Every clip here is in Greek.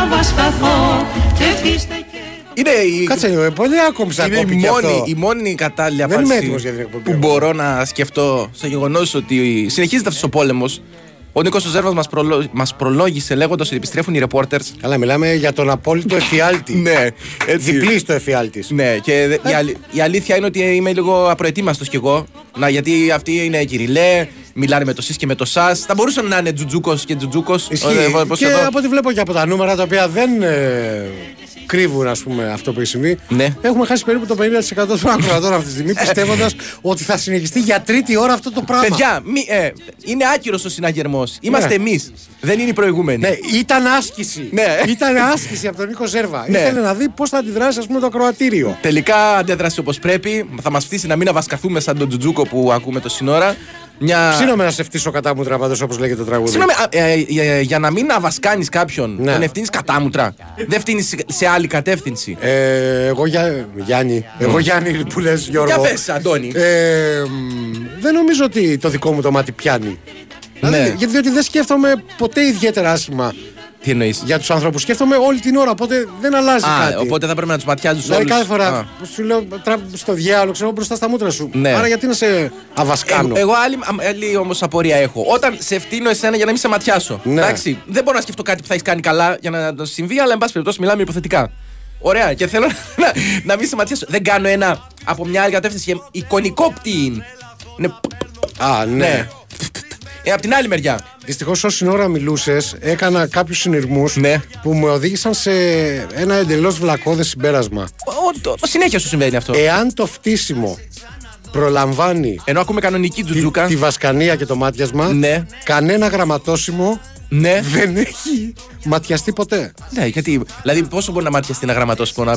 Ζέρβας καθώ ψεύτιστε και... Είναι η... Κάτσε, πολύ άκομψα κόπη και αυτό. Η μόνη κατάλληλη απάντηση που μπορώ να σκεφτώ στο γεγονός ότι συνεχίζεται αυτός ο πόλεμος. Ο Νίκος Ζέρβας μας προλόγησε λέγοντας ότι επιστρέφουν οι reporters. Καλά, μιλάμε για τον απόλυτο εφιάλτη. Ναι, έτσι. Διπλής το εφιάλτης. Ναι, και η αλήθεια είναι ότι είμαι λίγο απροετοίμαστος κι εγώ. Να, γιατί αυτοί είναι κυριλέ, μιλάνε με το ΣΥΣ και με το ΣΑΣ. Θα μπορούσαν να είναι τζουτζούκος και τζουτζούκος. Και από ό,τι βλέπω και από τα νούμερα τα οποία δεν κρύβουν, ας πούμε, αυτό που έχει συμβεί. Ναι. Έχουμε χάσει περίπου το 50% των ακροατών αυτή τη στιγμή, πιστεύοντας ότι θα συνεχιστεί για τρίτη ώρα αυτό το πράγμα. Παιδιά, είναι άκυρος ο συναγερμός. Είμαστε εμείς. Δεν είναι οι προηγούμενοι. Ναι, ήταν άσκηση. Ναι. Ήταν άσκηση από τον Νίκο Ζέρβα. Ναι. Ήθελε να δει πώς θα αντιδράσει, ας πούμε, το ακροατήριο. Τελικά αντέδρασε όπως πρέπει. Θα μας φτύσει να μην αβασκαθούμε σαν τον Τζουτζούκο που ακούμε το σύνορα. Ψήνομαι να σε φτύσω κατάμουτρα, πάντως, όπως λέγεται το τραγούδι. Για να μην αβασκάνεις κάποιον, τον ευθύνεις κατάμουτρα. Δεν φτύνεις σε άλλη κατεύθυνση. Εγώ Γιάννη. Εγώ Γιάννη που λες, Γιώργο. Για πες, Αντώνη. Δεν νομίζω ότι το δικό μου το μάτι πιάνει. Διότι δεν σκέφτομαι ποτέ ιδιαίτερα άσχημα. Τι εννοείς? Για τους ανθρώπους. Σκέφτομαι όλη την ώρα, οπότε δεν αλλάζει κάτι. Οπότε θα πρέπει να τους ματιάζεις όλους. Δηλαδή κάθε φορά σου λέω στο διάλογο, ξέρω, μπροστά στα μούτρα σου. Ναι. Άρα γιατί να σε αβασκάνω. Εγώ άλλη όμως απορία έχω. Όταν σε φτύνω εσένα για να μην σε ματιάσω. Ναι. Εντάξει, δεν μπορώ να σκεφτώ κάτι που θα έχεις κάνει καλά για να το συμβεί, αλλά εν πάση περιπτώσει μιλάμε υποθετικά. Ωραία, και θέλω να μην σε ματιάσω. Δεν κάνω ένα από μια άλλη κατεύθυνση εικονικό πτήν. Α, ναι. Απ' την άλλη μεριά. Δυστυχώς όση ώρα μιλούσες έκανα κάποιους συνειρμούς που με οδήγησαν σε ένα εντελώς βλακώδες συμπέρασμα. Συνέχεια σου συμβαίνει αυτό. Εάν το φτύσιμο προλαμβάνει, ενώ ακούμε κανονική τζουτζούκα, τη βασκανία και το μάτιασμα, κανένα γραμματόσημο δεν έχει ματιαστεί ποτέ. Ναι, γιατί, δηλαδή πόσο μπορεί να ματιαστεί ένα γραμματόσημο, να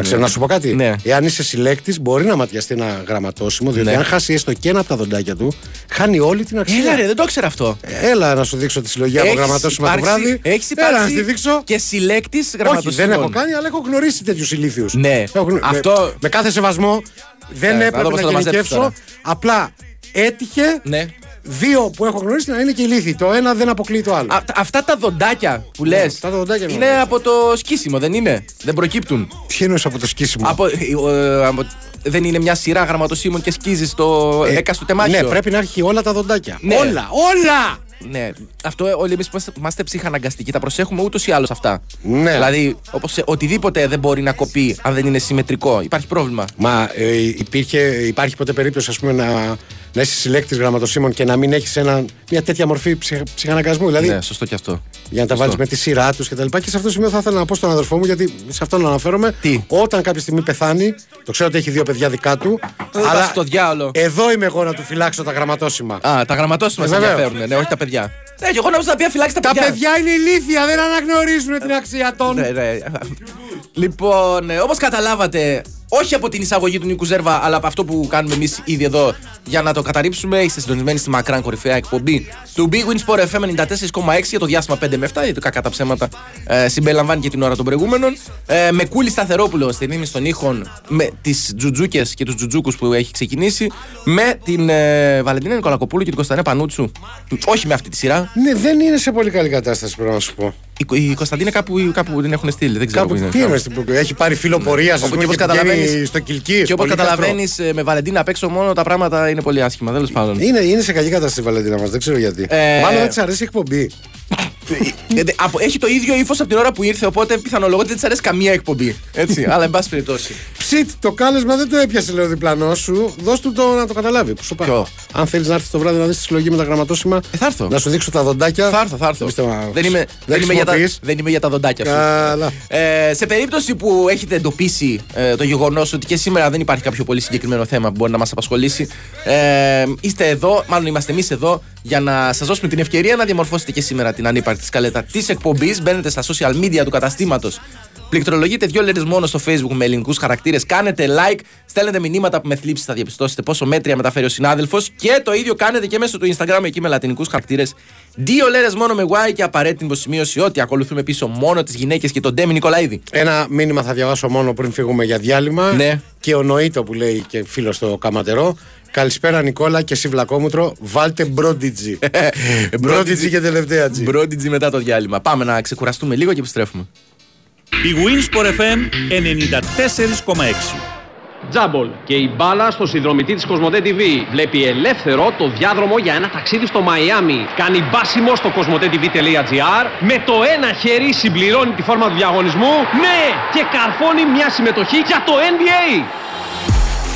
πεις, να σου πω κάτι. Ναι. Εάν είσαι συλλέκτης, μπορεί να ματιαστεί ένα γραμματόσημο, διότι αν χάσει έστω και ένα από τα δοντάκια του, χάνει όλη την αξία. Έλα, δεν το ξέρω αυτό. Έλα να σου δείξω τη συλλογή από γραμματόσημα το βράδυ. Έχεις υπάρξει και συλλέκτης γραμματόσημων? Όχι, δεν έχω κάνει, αλλά έχω γνωρίσει τέτοιους ηλίθιους. Ναι. Με κάθε σεβασμό, δεν έπρεπε να γενικεύσω, απλά έτυχε. Δύο που έχω γνωρίσει να είναι και ηλίθιοι. Το ένα δεν αποκλείει το άλλο. Αυτά τα δοντάκια που λες είναι από το σκίσιμο, δεν είναι? Δεν προκύπτουν. Τι εννοείς από το σκίσιμο? Δεν είναι μια σειρά γραμματοσύμων και σκίζεις το έκαστο τεμάχιο. Ναι, πρέπει να έχει όλα τα δοντάκια. Ναι. Όλα! Ναι, αυτό όλοι εμείς που είμαστε ψυχαναγκαστικοί τα προσέχουμε ούτως ή άλλως αυτά. Ναι. Δηλαδή, όπως οτιδήποτε δεν μπορεί να κοπεί αν δεν είναι συμμετρικό. Υπάρχει πρόβλημα. Μα υπάρχει ποτέ περίπτωση, ας πούμε, να είσαι συλλέκτης γραμματοσύμων και να μην έχεις μια τέτοια μορφή ψυχαναγκασμού? Δηλαδή, ναι, σωστό και αυτό. Για να τα βάλεις με τη σειρά τους κτλ. Και σε αυτό το σημείο θα ήθελα να πω στον αδερφό μου, γιατί σε αυτόν αναφέρομαι. Τι? Όταν κάποια στιγμή πεθάνει, το ξέρω ότι έχει δύο παιδιά δικά του. Αλλά στο διάολο. Εδώ είμαι εγώ να του φυλάξω τα γραμματόσημα. Α, τα γραμματόσημα σε ενδιαφέρουν, ναι, όχι τα παιδιά. Ναι, και εγώ νόμιζα να πει φυλάξει τα παιδιά. Τα παιδιά είναι ηλίθια, δεν αναγνωρίζουν την αξία των. Ναι. Λοιπόν, όπως καταλάβατε, όχι από την εισαγωγή του Νίκου Ζέρβα, αλλά από αυτό που κάνουμε εμείς ήδη εδώ για να το καταρρύψουμε. Είστε συντονισμένοι στη μακράν κορυφαία εκπομπή του Big Win Sport FM 94,6 για το διάστημα 5 με 7, γιατί κακά τα ψέματα συμπεριλαμβάνει και την ώρα των προηγούμενων. Με Κούλη Σταθερόπουλο στην ύμνη των ήχων, με τις τζουτζούκες και τους τζουτζούκους που έχει ξεκινήσει, με την Βαλεντίνα Νικολακοπούλου και την Κωνσταντίνα Πανούτσου. Όχι με αυτή τη σειρά. Ναι, δεν είναι σε πολύ καλή κατάσταση, πρέπει να σου πω. Η Κωνσταντίνα κάπου την έχουν στείλει. Δεν ξέρω κάπου, είναι. Έχει πάρει φιλοπορία, α πούμε, στο Κιλκί. Και όπως καταλαβαίνεις, με Βαλεντίνα απ' έξω μόνο τα πράγματα είναι πολύ άσχημα. Τέλος πάντων. Είναι σε καλή κατάσταση η Βαλεντίνα μας, δεν ξέρω γιατί. Μάλλον δεν της αρέσει η εκπομπή. Έχει το ίδιο ύφος από την ώρα που ήρθε, οπότε πιθανολογώ ότι δεν της αρέσει καμία εκπομπή. Έτσι, αλλά εν πάση περιπτώσει. Ψιτ, το κάλεσμα δεν το έπιασε, λέω, διπλανό σου. Δώσ' του το να το καταλάβει. Αν θέλεις να έρθεις το βράδυ να δεις τη συλλογή με τα γραμματόσημα, να σου δείξω τα δοντάκια. Θα έρθω. Δεν είμαι για τα δοντάκια σου. Σε περίπτωση που έχετε εντοπίσει το γεγονός ότι και σήμερα δεν υπάρχει κάποιο πολύ συγκεκριμένο θέμα που μπορεί να μας απασχολήσει, είστε εδώ, μάλλον είμαστε εμείς εδώ, για να σας δώσουμε την ευκαιρία να διαμορφώσετε και σήμερα την ανύπαρκτη σκαλέτα της εκπομπής. Μπαίνετε στα social media του καταστήματος, πληκτρολογείτε 2 λέξεις μόνο στο Facebook με ελληνικούς χαρακτήρες, κάνετε like, στέλνετε μηνύματα που με θλίψη θα διαπιστώσετε πόσο μέτρια μεταφέρει ο συνάδελφος, και το ίδιο κάνετε και μέσω του Instagram, εκεί με λατινικούς χαρακτήρες, 2 λέξεις μόνο με Y και απαραίτητη υποσημείωση ότι ακολουθούμε πίσω μόνο τις γυναίκες και τον Ντέμι Νικολαίδη. Ένα μήνυμα θα διαβάσω μόνο πριν φύγουμε για διάλειμμα. Ναι. Και ονοείτο που λέει και φίλος στο καματερό. Καλησπέρα Νικόλα και εσύ βλακόμουτρο, βάλτε Μπρόντιτζι. Μπρόντιτζι και τελευταία Τζι. Μπρόντιτζι μετά το διάλειμμα. Πάμε να ξεκουραστούμε λίγο και επιστρέφουμε. Big Win Sport FM 94,6. Τζάμπολ και η μπάλα στο συνδρομητή της Cosmote TV. Βλέπει ελεύθερο το διάδρομο για ένα ταξίδι στο Μαϊάμι. Κάνει μπάσιμο στο cosmotetv.gr. Με το ένα χέρι συμπληρώνει τη φόρμα του διαγωνισμού. Ναι! Και καρφώνει μια συμμετοχή για το NBA.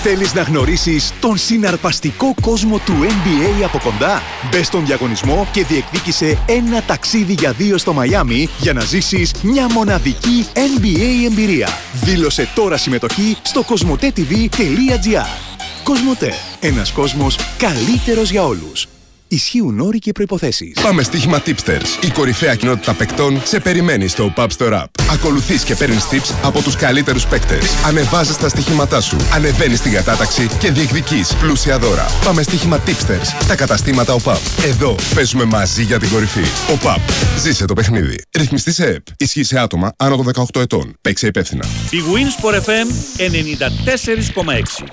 Θέλεις να γνωρίσεις τον συναρπαστικό κόσμο του NBA από κοντά? Μπες στον διαγωνισμό και διεκδίκησε ένα ταξίδι για δύο στο Μαϊάμι για να ζήσεις μια μοναδική NBA εμπειρία. Δήλωσε τώρα συμμετοχή στο cosmotetv.gr. Κοσμοτέ. Ένας κόσμος καλύτερος για όλους. Ισχύουν όροι και προϋποθέσεις. Πάμε στοίχημα Tipsters. Η κορυφαία κοινότητα παικτών σε περιμένει στο Pub Store App. Ακολουθείς και παίρνεις tips από τους καλύτερους παίκτες. Ανεβάζεις τα στοιχήματά σου. Ανεβαίνεις την κατάταξη και διεκδικείς πλούσια δώρα. Πάμε στοίχημα Tipsters. Στα καταστήματα ΟΠΑΠ. Εδώ παίζουμε μαζί για την κορυφή. ΟΠΑΠ. Ζήσε το παιχνίδι. Ρυθμιστή σε ΕΠ. Ισχύει σε άτομα άνω των 18 ετών. Παίξε υπεύθυνα. Big Win Sport FM 94,6.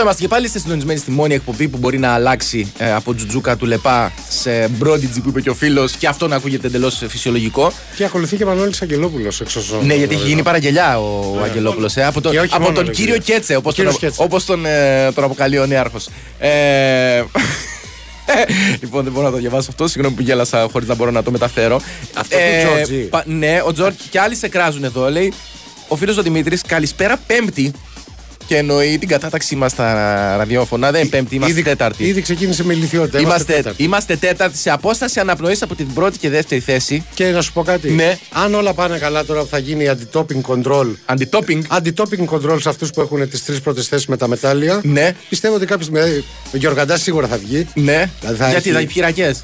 Είμαστε και πάλι στη συντονισμένη στη μόνη εκπομπή που μπορεί να αλλάξει από τζουτζούκα του Λεπά σε Μπρόντιτζι που είπε και ο φίλος, και αυτό να ακούγεται εντελώς φυσιολογικό. Και ακολουθεί και Μανώλης Αγγελόπουλος εξ όσων. Ναι, γιατί έχει γίνει παραγγελιά ο Αγγελόπουλος. Από τον, κύριο Κέτσε, όπως τον αποκαλεί ο νέαρχος. Λοιπόν, δεν μπορώ να το διαβάσω αυτό. Συγγνώμη που γέλασα χωρίς να μπορώ να το μεταφέρω. Αυτό του Τζόρτζι. Ναι, ο Τζόρτζι και άλλοι σε κράζουν εδώ, λέει. Ο φίλος ο Δημήτρης, καλησπέρα Πέμπτη. Και εννοεί την κατάταξή μας στα ραδιόφωνα. Δεν Πέμπτη, είμαστε Τέταρτη. Ήδη ξεκίνησε με ηλικιότητα. Είμαστε Τέταρτη σε απόσταση αναπνοής από την πρώτη και δεύτερη θέση. Και να σου πω κάτι. Ναι. Αν όλα πάνε καλά τώρα που θα γίνει αντι-doping control. Αντι-doping control σε αυτούς που έχουν τις τρεις πρώτες θέσεις με τα μετάλλια. Ναι. Πιστεύω ότι κάποιος. Ο Γεωργαντάς σίγουρα θα βγει. Ναι. Γιατί θα έχει ρακές.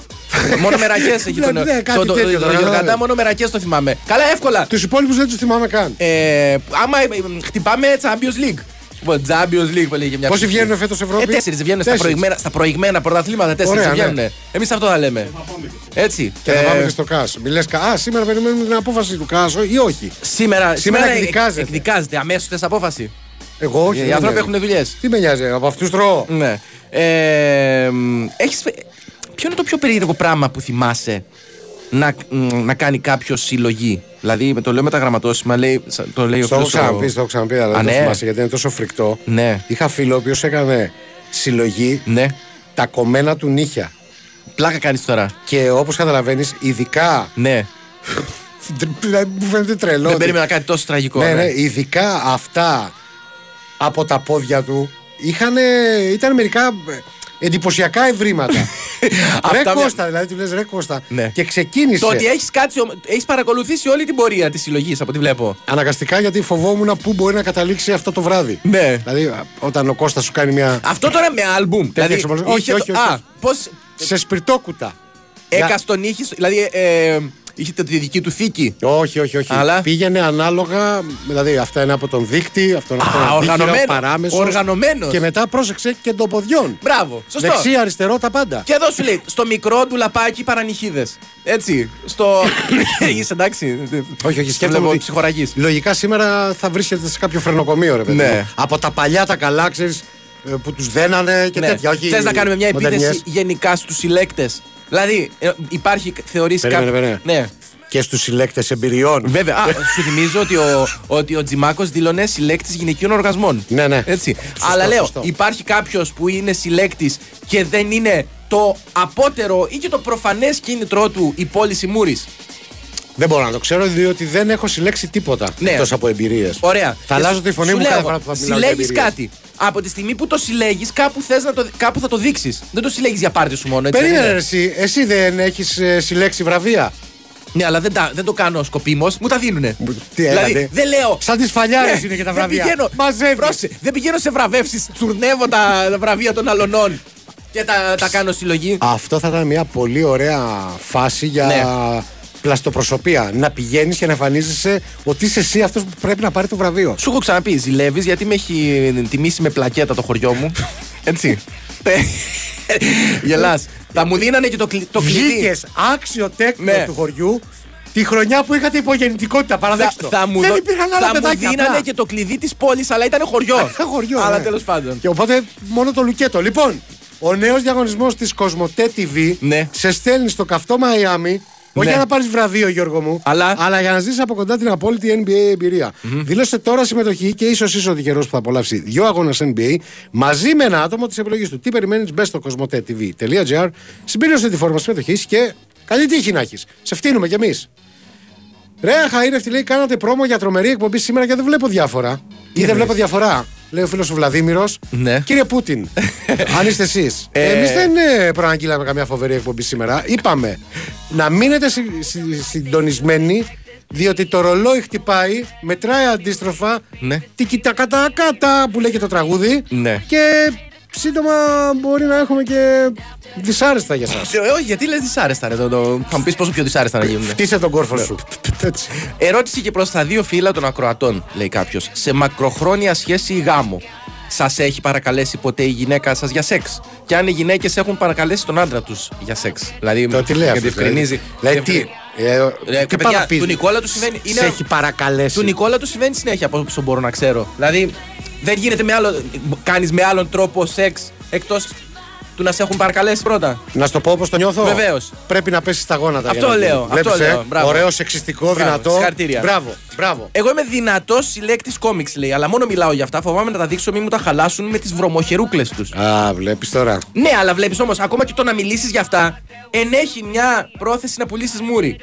Μόνο με ρακές έχει τον Γεωργαντά, μόνο με ρακές το θυμάμαι. Καλά, εύκολα. Τους υπόλοιπους δεν τους θυμάμαι καν. Άμα χτυπάμε Champions League. Champions League, πόσοι βγαίνουν φέτος Ευρώπη? Τέσσερις βγαίνουν στα προηγμένα πρωταθλήματα. Τέσσερις βγαίνουν. Ναι. Εμείς αυτό θα λέμε. Έτσι. Και θα πάμε και στο ΚΑΣ. Μιλές ΚΑΣ. Σήμερα περιμένουμε την απόφαση του ΚΑΣ ή όχι. Σήμερα εκδικάζεται. Εκδικάζεται αμέσως θες απόφαση. Εγώ όχι. Οι άνθρωποι έχουν δουλειές. Τι με νοιάζει, από αυτούς τρώω. Ναι. Ποιο είναι το πιο περίεργο πράγμα που θυμάσαι να κάνει κάποιο συλλογή? Δηλαδή το λέω με τα γραμματόσημα, το λέει ο φίλος. Το έχω ξαναπεί, αλλά δεν το θυμάσαι γιατί είναι τόσο φρικτό. Ναι. Είχα φίλο ο οποίος έκανε συλλογή τα κομμένα του νύχια. Πλάκα κάνεις τώρα. Και όπως καταλαβαίνεις, ειδικά. Ναι. Μου φαίνεται τρελό. Δεν περίμενα κάτι τόσο τραγικό. Ναι, ναι, ειδικά αυτά από τα πόδια του ήταν μερικά εντυπωσιακά ευρήματα. Ρε Κώστα, δηλαδή του λες ρε Κώστα. Ναι. Και ξεκίνησε. Το ότι έχεις παρακολουθήσει όλη την πορεία της συλλογής, από ό,τι βλέπω. Αναγκαστικά, γιατί φοβόμουν πού μπορεί να καταλήξει αυτό το βράδυ. Ναι. Δηλαδή, όταν ο Κώστας σου κάνει μια. Αυτό τώρα με άλμπουμ. Δηλαδή, όχι, όχι. Σε σπιρτόκουτα. Έκαστον ήχη. Δηλαδή, είχε τη δική του θήκη. Όχι, όχι, όχι. Αλλά... πήγαινε ανάλογα, δηλαδή αυτά είναι από τον δείκτη, αυτόν οργανωμένο. Οργανωμένος. Και μετά πρόσεξε και των ποδιών. Μπράβο. Σωστό. Δεξί, αριστερό, τα πάντα. Και εδώ σου λέει στο μικρό ντουλαπάκι παρανυχίδες. Έτσι. Στο. Είσαι εντάξει. Όχι, όχι, σκέφτομαι ψυχοραγής. Λογικά σήμερα θα βρίσκεται σε κάποιο φρενοκομείο, ρε παιδί. Ναι. Από τα παλιά τα καλά, ξέρεις, που τους δένανε και ναι, τέτοια. Θες να κάνουμε μια επίθεση μοντανιές γενικά στους συλλέκτες. Δηλαδή, υπάρχει θεωρείς κάτι. Ναι. Και στους συλλέκτες εμπειριών. Βέβαια. Σου θυμίζω ότι ο Τζιμάκος δήλωνε συλλέκτης γυναικείων οργασμών. Ναι, ναι. Έτσι. Σωστό, αλλά λέω, σωστό. Υπάρχει κάποιος που είναι συλλέκτης και δεν είναι το απότερο ή και το προφανές κίνητρό του η πώληση μούρης. Δεν μπορώ να το ξέρω, διότι δεν έχω συλλέξει τίποτα εκτός από εμπειρίες. Ωραία. Θα αλλάζω τη φωνή μου κάθε φορά που θα μιλάω. Συλλέγεις κάτι. Από τη στιγμή που το συλλέγεις, κάπου θα το δείξεις. Δεν το συλλέγεις για πάρτι σου μόνο. Περίμενε εσύ δεν έχεις συλλέξει βραβεία. Ναι, αλλά δεν το κάνω σκοπίμως, μου τα δίνουνε. Δηλαδή, δεν λέω. Σαν τις φαλιάρες είναι και τα βραβεία. Δεν πηγαίνω σε βραβεύσεις, τσουρνεύω τα βραβεία των αλωνών και τα κάνω συλλογή. Αυτό θα ήταν μια πολύ ωραία φάση για. Πλαστοπροσωπία. Να πηγαίνεις και να εμφανίζεσαι ότι είσαι εσύ αυτός που πρέπει να πάρει το βραβείο. Σου έχω ξαναπεί, ζηλεύεις γιατί με έχει τιμήσει με πλακέτα το χωριό μου. Έτσι. Γελάς. Τα μου δίνανε και το κλειδί. Βγήκες άξιο τέκνο του χωριού τη χρονιά που είχατε υπογεννητικότητα. Παραδέξτε το. Δεν υπήρχαν άλλα παιδάκια. Θα μου δίνανε και το κλειδί της πόλης, αλλά ήταν χωριό. Αλλά τέλος πάντων. Και οπότε μόνο το λουκέτο. Λοιπόν, ο νέος διαγωνισμός της Cosmote TV σε στέλνει στο καυτό Μαϊάμι. Όχι για να πάρεις βραβείο, Γιώργο μου, αλλά για να ζήσεις από κοντά την απόλυτη NBA εμπειρία. Δήλωσε τώρα συμμετοχή και ίσως είσαι ο τυχερός που θα απολαύσει 2 αγώνες NBA μαζί με ένα άτομο της επιλογής του. Τι περιμένεις, μπες στο cosmotetv.gr, συμπλήρωσε τη φόρμα συμμετοχής και καλή τύχη να έχεις. Σε φτύνουμε κι εμείς. Ρε Χαΐρευτη λέει: κάνατε πρόμο για τρομερή εκπομπή σήμερα και δεν βλέπω διάφορα. Ή δεν βλέπω διαφορά. Λέει ο φίλος ο Βλαδίμηρος. Ναι. Κύριε Πούτιν, αν είστε εσείς. Εμείς δεν προαναγγείλαμε καμιά φοβερή εκπομπή σήμερα. Είπαμε να μείνετε συντονισμένοι, διότι το ρολόι χτυπάει, μετράει αντίστροφα. Ναι. Τι κοιτά κατά που λέει και το τραγούδι. Ναι. Και σύντομα μπορεί να έχουμε και δυσάρεστα για σας. Όχι, γιατί λες δυσάρεστα, ρε. Θα μου πεις πόσο πιο δυσάρεστα να γίνουν. Φτύσε τον κόρφο σου. Ερώτηση και προς τα δύο φύλλα των ακροατών, λέει κάποιος. Σε μακροχρόνια σχέση ή γάμο, σας έχει παρακαλέσει ποτέ η γυναίκα σας για σεξ? Και αν οι γυναίκες έχουν παρακαλέσει τον άντρα τους για σεξ? Δηλαδή, τι λέει αυτό. Δηλαδή, τι παιδιά, του Νικόλα του συμβαίνει. Σε έχει παρακαλέσει. Του Νικόλα του συμβαίνει συνέχεια, από όσο μπορώ να ξέρω. Δηλαδή, δεν γίνεται με άλλο. Κάνεις με άλλον τρόπο σεξ εκτός του να σε έχουν παρακαλέσει πρώτα? Να σου το πω όπως το νιώθω. Βεβαίως. Πρέπει να πέσεις στα γόνατα. Αυτό λέω. Ωραίο, σεξιστικό, δυνατό. Συγχαρητήρια. Μπράβο. Εγώ είμαι δυνατός συλλέκτης κόμιξ, λέει. Αλλά μόνο μιλάω για αυτά. Φοβάμαι να τα δείξω, μην μου τα χαλάσουν με τις βρωμοχερούκλες τους. Α, βλέπεις τώρα. Ναι, αλλά βλέπεις όμως, ακόμα και το να μιλήσεις για αυτά, ενέχει μια πρόθεση να πουλήσεις μούρι.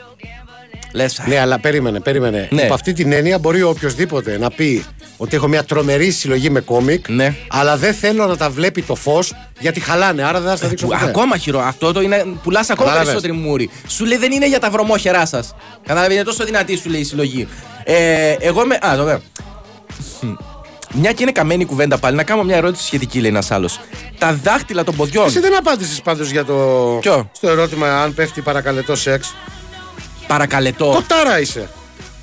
Λες. Ναι, αλλά περίμενε. Ναι. Από αυτή την έννοια μπορεί οποιοδήποτε να πει ότι έχω μια τρομερή συλλογή με κόμικ, αλλά δεν θέλω να τα βλέπει το φως γιατί χαλάνε. Άρα δεν θα τα δείξω. Ακόμα χειρότερο. Αυτό το είναι. Πουλάς ακόμα περισσότερο μούρι. Σου λέει δεν είναι για τα βρωμόχερά σας. Κατάλαβε, είναι τόσο δυνατή σου λέει η συλλογή. Εγώ είμαι. Το βέβαια. Μια και είναι καμένη κουβέντα πάλι, να κάνω μια ερώτηση σχετική, λέει ένας άλλος. Τα δάχτυλα των ποδιών. Εσύ δεν απάντησες πάντως για το. Ποιο? Στο ερώτημα αν πέφτει παρακαλετό σεξ. Παρακαλετό. Κοτάρα είσαι.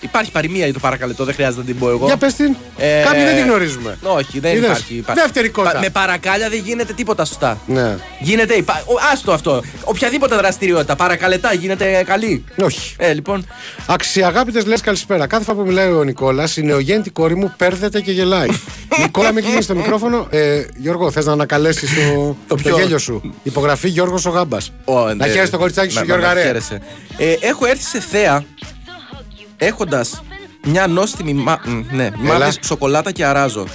Υπάρχει παροιμία για το παρακαλετό, δεν χρειάζεται να την πω εγώ. Για πες την. Κάποιοι δεν την γνωρίζουμε. Όχι, δεν υπάρχει. Δεύτερη κότα. Με παρακάλια δεν γίνεται τίποτα σωστά. Ναι. Γίνεται. Άστο αυτό. Οποιαδήποτε δραστηριότητα παρακαλετά γίνεται καλή. Όχι. Λοιπόν. Αξιαγάπητες, λες καλησπέρα. Κάθε φορά που μιλάει ο Νικόλας, η νεογέννητη κόρη μου παίρνεται και γελάει. Νικόλα, μην κλείνεις το μικρόφωνο. Γιώργο, θες να ανακαλέσεις το γέλιο σου. Υπογραφή Γιώργος ο Γάμπας. Να χαίρεσαι το κοριτσάκι σου, Γιώργα. Έχω έρθει σε θέα έχοντας μια νόστιμη μαύρη σοκολάτα και αράζω.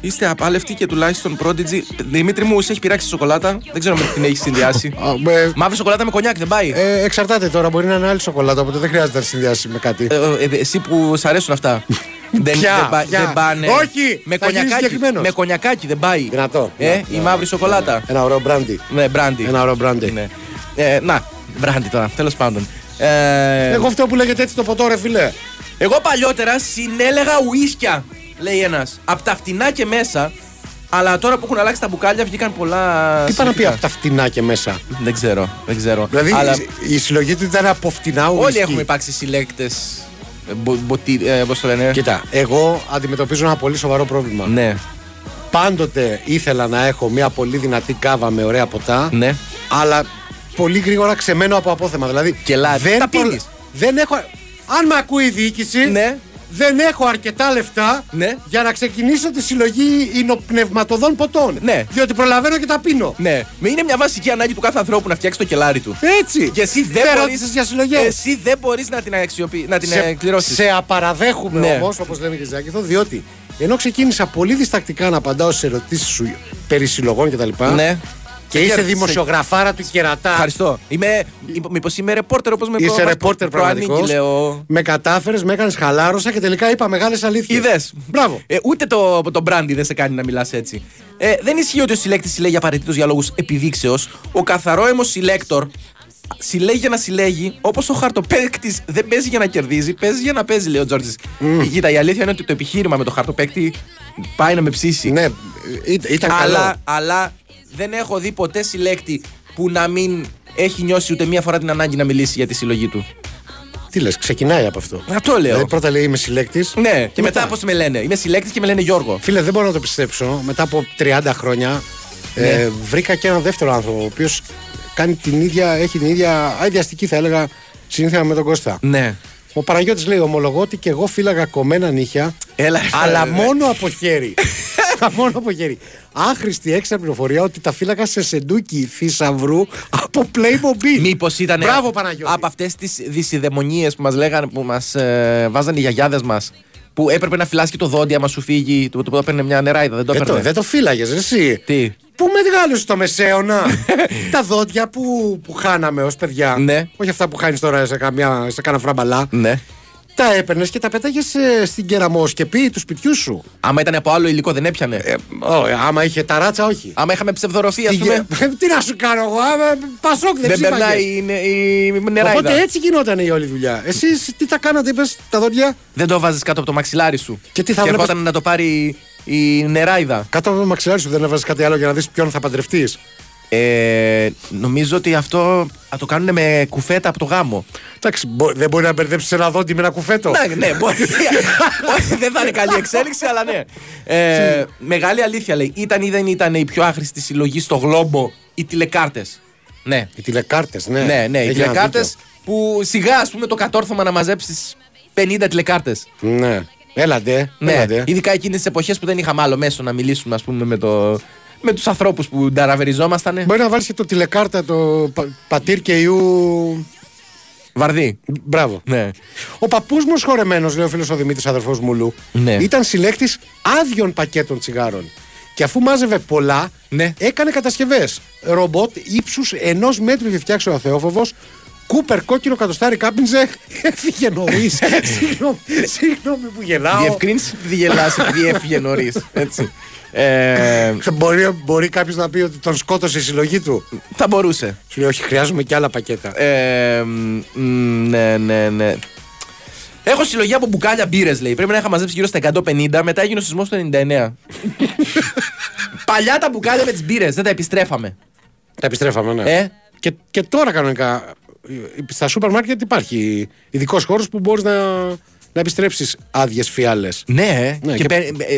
Είστε απάλευτοι και τουλάχιστον πρότιτζι. Δημήτρη μου, σε έχει πειράξει σοκολάτα. Δεν ξέρω με την έχει συνδυάσει. Μαύρη σοκολάτα με κονιάκ δεν πάει. Εξαρτάται τώρα, μπορεί να είναι άλλη σοκολάτα, οπότε δεν χρειάζεται να συνδυάσει με κάτι. Εσύ που σ' αρέσουν αυτά. Δεν πάνε. Όχι! Με κονιακάκι δεν πάει. Δυνατό. Η μαύρη σοκολάτα. Ένα ωραίο μπράντι. Ένα ωραίο μπράντι. Να, μπράντι τώρα, τέλος πάντων. Εγώ αυτό που λέγεται έτσι το ποτό, ρε φίλε. Εγώ παλιότερα συνέλεγα ουίσκια, λέει ένας. Απ' τα φτηνά και μέσα Αλλά τώρα που έχουν αλλάξει τα μπουκάλια βγήκαν πολλά. Τι πάνε να πει από τα φτηνά και μέσα. Δεν ξέρω. Δεν ξέρω. Δηλαδή αλλά... η συλλογή του ήταν από φτηνά ουίσκι. Όλοι έχουμε υπάρξει συλλέκτες. Πώς το λένε. Κοίτα, εγώ αντιμετωπίζω ένα πολύ σοβαρό πρόβλημα. Ναι. Πάντοτε ήθελα να έχω μια πολύ δυνατή κάβα με ωραία ποτά. Ναι. Αλλά πολύ γρήγορα ξεμένω από απόθεμα. Δηλαδή δεν έχω. Αν με ακούει η διοίκηση. Ναι. Δεν έχω αρκετά λεφτά ναι. για να ξεκινήσω τη συλλογή υνοπνευματοδών ποτών. Ναι. Διότι προλαβαίνω και τα πίνω. Ναι. Είναι μια βασική ανάγκη του κάθε ανθρώπου να φτιάξει το κελάρι του. Έτσι. Και εσύ δεν μπορείς να την αξιοποιήσεις. Να την κληρώσεις. Σε απαραδέχομαι ναι. όμως, όπως λέμε και Ζάκηθο, διότι ενώ ξεκίνησα πολύ διστακτικά να απαντάω σε ερωτήσεις σου περί συλλογών κτλ. Ναι. Και είσαι δημοσιογραφάρα του Κερατά. Ευχαριστώ. Μήπως είμαι ρεπόρτερ όπως με είπατε. Είσαι ρεπόρτερ πραγματικός. Με κατάφερες, με έκανες χαλάρωσα και τελικά είπα μεγάλες αλήθειες. Είδες. Μπράβο. Ούτε το μπράντι δεν σε κάνει να μιλάς έτσι. Δεν ισχύει ότι ο συλλέκτης συλλέγει απαραίτητος για λόγους επιδείξεως. Ο καθαρόαιμος συλλέκτορ συλλέγει για να συλλέγει, όπως ο χαρτοπαίκτης δεν παίζει για να κερδίζει, παίζει για να παίζει, λέει ο Τζόρτζης. Κοίτα, η αλήθεια είναι ότι το επιχείρημα με το χαρτοπαίκτη πάει να με ψήσει. Ναι, ήταν καλό. Αλλά. Δεν έχω δει ποτέ συλλέκτη που να μην έχει νιώσει ούτε μία φορά την ανάγκη να μιλήσει για τη συλλογή του. Τι λες, ξεκινάει από αυτό. Αυτό λέω. Δηλαδή, πρώτα λέει είμαι συλλέκτης. Ναι, και μετά πώς με λένε. Είμαι συλλέκτης και με λένε Γιώργο. Φίλε, δεν μπορώ να το πιστέψω. Μετά από 30 χρόνια ναι. Βρήκα και έναν δεύτερο άνθρωπο, ο οποίος κάνει την ίδια, έχει την ίδια αειδιαστική, θα έλεγα, συνήθεια με τον Κώστα. Ναι. Ο Παναγιώτης λέει: ομολογώ ότι και εγώ φύλαγα κομμένα νύχια. Έλα, αλλά μόνο από χέρι. Μόνο από χέρι. Άχρηστη έξτρα πληροφορία ότι τα φύλακα σε σεντούκι θησαυρού από Playboy. Μήπως ήταν. Μπράβο, Παναγιώτη. Από αυτές τις δυσιδαιμονίες που μας λέγανε, που μας βάζανε οι γιαγιάδες μας. Που έπρεπε να φυλάς και το δόντι, άμα σου φύγει. Του το έπαιρνε μια νεράιδα. Δεν το έπαιρνε. Δεν το φύλαγες, εσύ. Τι. Πού μεγάλωσε το μεσαίωνα. Τα δόντια που χάναμε ως παιδιά. Ναι. Όχι αυτά που χάνεις τώρα σε κάνα φραμπαλά. Ναι. Τα έπαιρνες και τα πέταγες στην κεραμοσκεπή του σπιτιού σου. Άμα ήταν από άλλο υλικό, δεν έπιανε. Άμα είχε τα ράτσα, όχι. Άμα είχαμε ψευδοροφία, ας πούμε. Τι να σου κάνω εγώ, Πασόκ δεν ψήφαγες. Δεν περνάει η νεράιδα. Οπότε έτσι γινόταν η όλη δουλειά. Εσείς τι τα κάνατε, είπες, τα δόντια. Δεν το βάζεις κάτω από το μαξιλάρι σου. Και τι θα βλέπεις. Και να το πάρει η νεράιδα. Κάτω από το μαξιλάρι σου δεν έβαζες κάτι άλλο για να δεις ποιον θα παντρευτείς. Νομίζω ότι αυτό το κάνουν με κουφέτα από το γάμο. Εντάξει, δεν μπορεί να μπερδέψει ένα δόντι με ένα κουφέτο. Ναι, μπορεί. Δεν θα είναι καλή εξέλιξη, αλλά ναι. Μεγάλη αλήθεια λέει. Ήταν ή δεν ήταν η πιο άχρηστη συλλογή στο Γλόμπο οι τηλεκάρτες. Ναι. Οι τηλεκάρτες, ναι. Ναι, οι τηλεκάρτες που σιγά ας πούμε το κατόρθωμα να μαζέψεις 50 τηλεκάρτες. Ναι. Έλατε. Ειδικά εκείνες τις εποχές που δεν είχαμε άλλο μέσο να μιλήσουμε, ας πούμε, με τους ανθρώπους που ταραβεριζόμασταν. Μπορεί να βάλεις και το τηλεκάρτα, το πατήρ και ιού. Βαρδί. Μπράβο. Ναι. Ο παππούς μου σχορεμένος, λέει ο φίλος ο Δημήτρης, αδερφός Μουλού, ναι. ήταν συλλέκτης άδειων πακέτων τσιγάρων. Και αφού μάζευε πολλά, ναι. έκανε κατασκευές. Ρομπότ ύψους 1 μέτρου είχε φτιάξει ο Αθεόφοβος. Κούπερ κόκκινο κατοστάρι κάπινζε. Έφυγε νωρίς. Συγγνώμη που γελάω. Διευκρίνηση ότι γελάς επειδή έφυγε νωρίς. Έτσι. Μπορεί κάποιος να πει ότι τον σκότωσε η συλλογή του. Θα μπορούσε. Σου λέει, όχι, χρειάζομαι και άλλα πακέτα. Ναι. Έχω συλλογή από μπουκάλια μπύρες, λέει. Πρέπει να είχα μαζέψει γύρω στα 150. Μετά έγινε ο σεισμός το 99. Παλιά τα μπουκάλια με τις μπύρες. Δεν τα επιστρέφαμε. Τα επιστρέφαμε, ναι. Και τώρα κανονικά. Στα σούπερ μάρκετ υπάρχει ειδικός χώρος που μπορείς να επιστρέψεις άδειες φιάλες. Ναι, και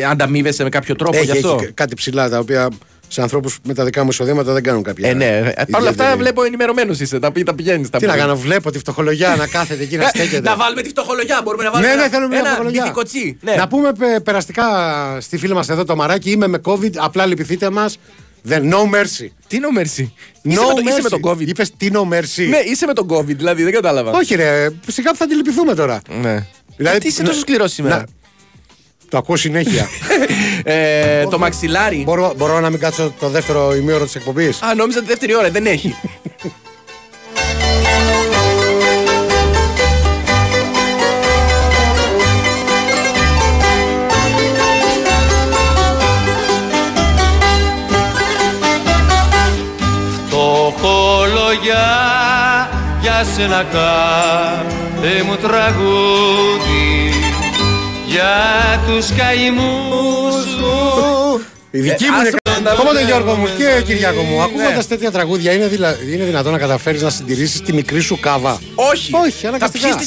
ανταμείβεσαι με κάποιο τρόπο γι' αυτό. Έχει κάτι ψηλά τα οποία σε ανθρώπους με τα δικά μου εισοδήματα δεν κάνουν κάποια. Παρ' όλα αυτά βλέπω ενημερωμένος είσαι. Τα πηγαίνεις. Τι να κάνω, βλέπω τη φτωχολογιά να κάθεται εκεί να στέκεται. Να βάλουμε τη φτωχολογιά, μπορούμε να βάλουμε. Ναι, θέλουμε ένα μυθικό τσι. Να πούμε περαστικά στη φίλη μας εδώ το Μαράκι, είμαι με COVID, απλά λυπηθείτε μας. No mercy. Τι no mercy. Είσαι με τον COVID. Είπες τι no mercy. Ναι, είσαι με τον COVID, δηλαδή δεν κατάλαβα. Όχι, ρε, σιγά που θα αντιληπιθούμε τώρα. Ναι. Δηλαδή, γιατί είσαι τόσο σκληρός σήμερα. Το ακούω συνέχεια. Το μαξιλάρι. Μπορώ να μην κάτσω το δεύτερο ημίωρο της εκπομπής. Α, νόμιζα τη δεύτερη ώρα, δεν έχει. Για σένα κάθε μου τραγούδι, για τους καημούς μου Η δική μου είναι. Ακόμα τον Γιώργο μου και Κυριάκο μου. Ακούγοντας τέτοια τραγούδια, είναι δυνατόν να καταφέρεις να συντηρήσεις τη μικρή σου κάβα? Όχι, αναγκαστικά. Θα πιείς τη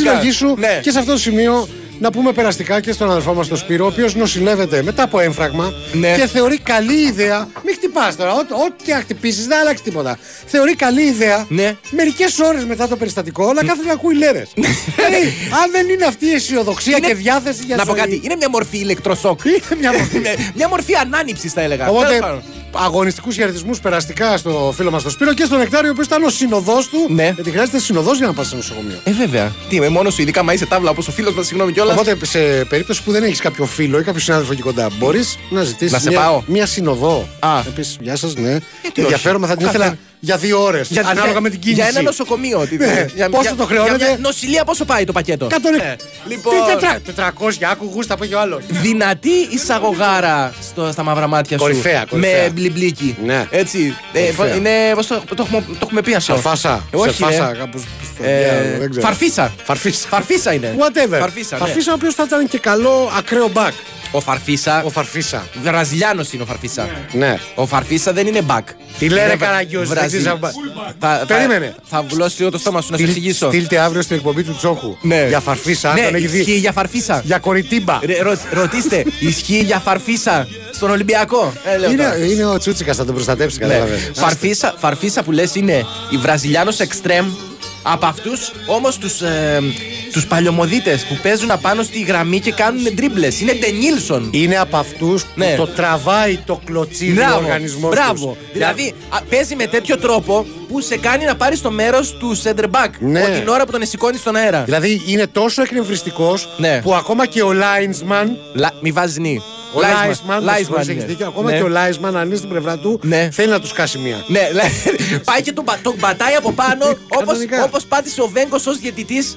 συλλογή σου και σε αυτό το σημείο. Να πούμε περαστικά και στον αδερφό μας τον Σπύρο, ο οποίος νοσηλεύεται μετά από έμφραγμα και θεωρεί καλή ιδέα. Μην χτυπάς τώρα, ό,τι χτυπήσεις δεν άλλαξε τίποτα. Θεωρεί καλή ιδέα μερικές ώρες μετά το περιστατικό να κάθεται να ακούει λέρες. Αν δεν είναι αυτή η αισιοδοξία και διάθεση για ζωή. Να πω κάτι, είναι μια μορφή ηλεκτροσόκ. Μια μορφή ανάνυψης θα έλεγα. Οπότε αγωνιστικούς χαιρετισμούς περαστικά στο φίλο μας τον Σπύρο και στον Νεκτάριο, ο οποίος ήταν ο συνοδός του. Γιατί χρειάζεται συνοδός για να πας στο νοσοκομείο. Βέβαια. Τι είμαι μόνος σου, ειδικά μα είσαι τάβλα όπως ο φίλος μας, συγγνώμη κιόλας. Οπότε σε περίπτωση που δεν έχεις κάποιο φίλο ή κάποιο συνάδελφο εκεί κοντά, μπορείς να ζητήσεις μια συνοδό. Να πεις γεια σας, ενδιαφέρομαι, θα την ήθελα. Για 2 ώρες. Ανάλογα με την κίνηση. Για ένα νοσοκομείο. Πόσο το χρεώνεται. Νοσηλεία, πόσο πάει το πακέτο? 100. Λοιπόν. 400, άκουγου, τα πήγε ο άλλος. Δυνατή εισαγωγάρα στα μαύρα μάτια σου. Κορυφαία. Με μπλιμπλίκι. Έτσι. Το έχουμε πει αυτό. Φαρφάσα. Όχι. Φαρφίσα. Φαρφίσα είναι. Whatever. Φαρφίσα, ο οποίος θα ήταν και καλό ακραίο μπακ. Ο Φαρφίσα. Βραζιλιάνος είναι ο Φαρφίσα. Ναι. Ο Φαρφίσα δεν είναι μπακ. Τι λένε καραγκιόζη. Περίμενε. Θα βλώσει το στόμα σου να σου εξηγήσω. Στείλτε αύριο στην εκπομπή του Τσόχου. Για Φαρφίσα. Ναι, ισχύει για Φαρφίσα. Για κοριτίμπα. Ρωτήστε, ισχύει για Φαρφίσα στον Ολυμπιακό? Είναι ο Τσούτσικας, θα τον προστατέψει, κατάλαβες. Φαρφίσα που λες είναι η Βραζιλιάνος εξτρέμ. Από αυτούς όμως τους παλιωμοδίτες που παίζουν απάνω στη γραμμή και κάνουν ντρίμπλες. Είναι Ντενίλσον. Είναι από αυτούς που το τραβάει το κλωτσίδι ο οργανισμός. Μπράβο. Δηλαδή παίζει με τέτοιο τρόπο που σε κάνει να πάρεις το μέρος του center back την ώρα που τον εσηκώνεις στον αέρα. Δηλαδή είναι τόσο εκνευριστικός που ακόμα και ο linesman. Μη βάζεις νι. Ο Λάισμαν, έχει δίκιο. Ακόμα και ο Λάισμαν, αν είναι στην πλευρά του, θέλει να του κάσει μία. Ναι, πάει και τον πατάει από πάνω, όπως πάτησε ο Βέγγος ως διαιτητής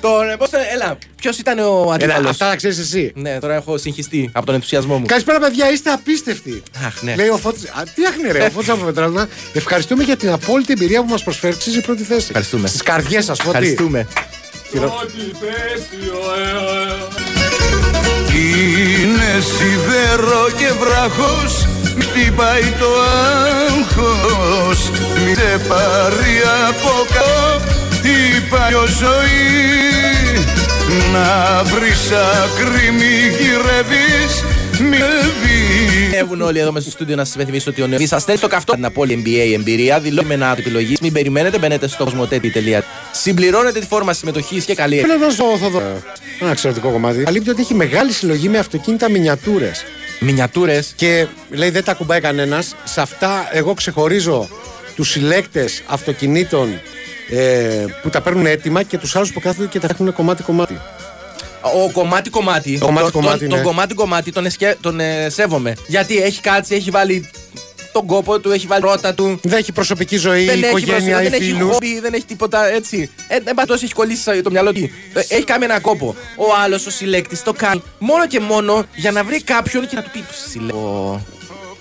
τον. Έλα, ποιος ήταν ο αντίπαλος? Αυτά τα ξέρεις εσύ. Ναι, τώρα έχω συγχυστεί από τον ενθουσιασμό μου. Καλησπέρα, παιδιά, είστε απίστευτοι. Αχ, ναι. Λέει ο Φώτης. Τι άχνε, ρε, ο Φώτης από Πετράλωνα. Ευχαριστούμε για την απόλυτη εμπειρία που μας προσφέρει η πρώτη θέση. Ευχαριστούμε. Στις καρδιές σας, Φώτη. Ευχαριστούμε. Είναι σιδέρο και βράχος, χτυπάει το άγχος. Μη σε πάρει από κάπου η παλιοζωή. Να βρεις άκρη, μη γυρεύεις. Έχουν όλοι εδώ μέσα στο στούντιο να σας υπενθυμίσω ότι ο Νεωνίδης σας θέλει στο καυτό την απόλυτη NBA εμπειρία. Δηλώνουμε να επιλογείς, μην περιμένετε, μπαίνετε στο Cosmote.gr. Συμπληρώνετε τη φόρμα συμμετοχής και καλή. Πρέπει να δώσω ένα εξαιρετικό κομμάτι. Καλύπτει ότι έχει μεγάλη συλλογή με αυτοκίνητα μινιατούρες. Μινιατούρες. Και λέει δεν τα ακουμπάει κανένας. Σε αυτά εγώ ξεχωρίζω τους συλλέκτες αυτοκινήτων που τα παίρνουν έτοιμα και τους άλλους που κάθονται και τα έχουν κομμάτι-κομμάτι. Ο κομμάτι-κομμάτι, τον σέβομαι. Γιατί έχει κάτσει, έχει βάλει τον κόπο του, έχει βάλει ρότα του. Δεν έχει προσωπική ζωή, δεν οικογένεια ή φίλους. Δεν έχει χόμπι, δεν έχει τίποτα έτσι. Εμπατώσει, έχει κολλήσει το μυαλό του. Έχει κάνει ένα κόπο. Ο άλλος, ο συλλέκτης, το κάνει μόνο και μόνο για να βρει κάποιον και να του πει συλλέκτης.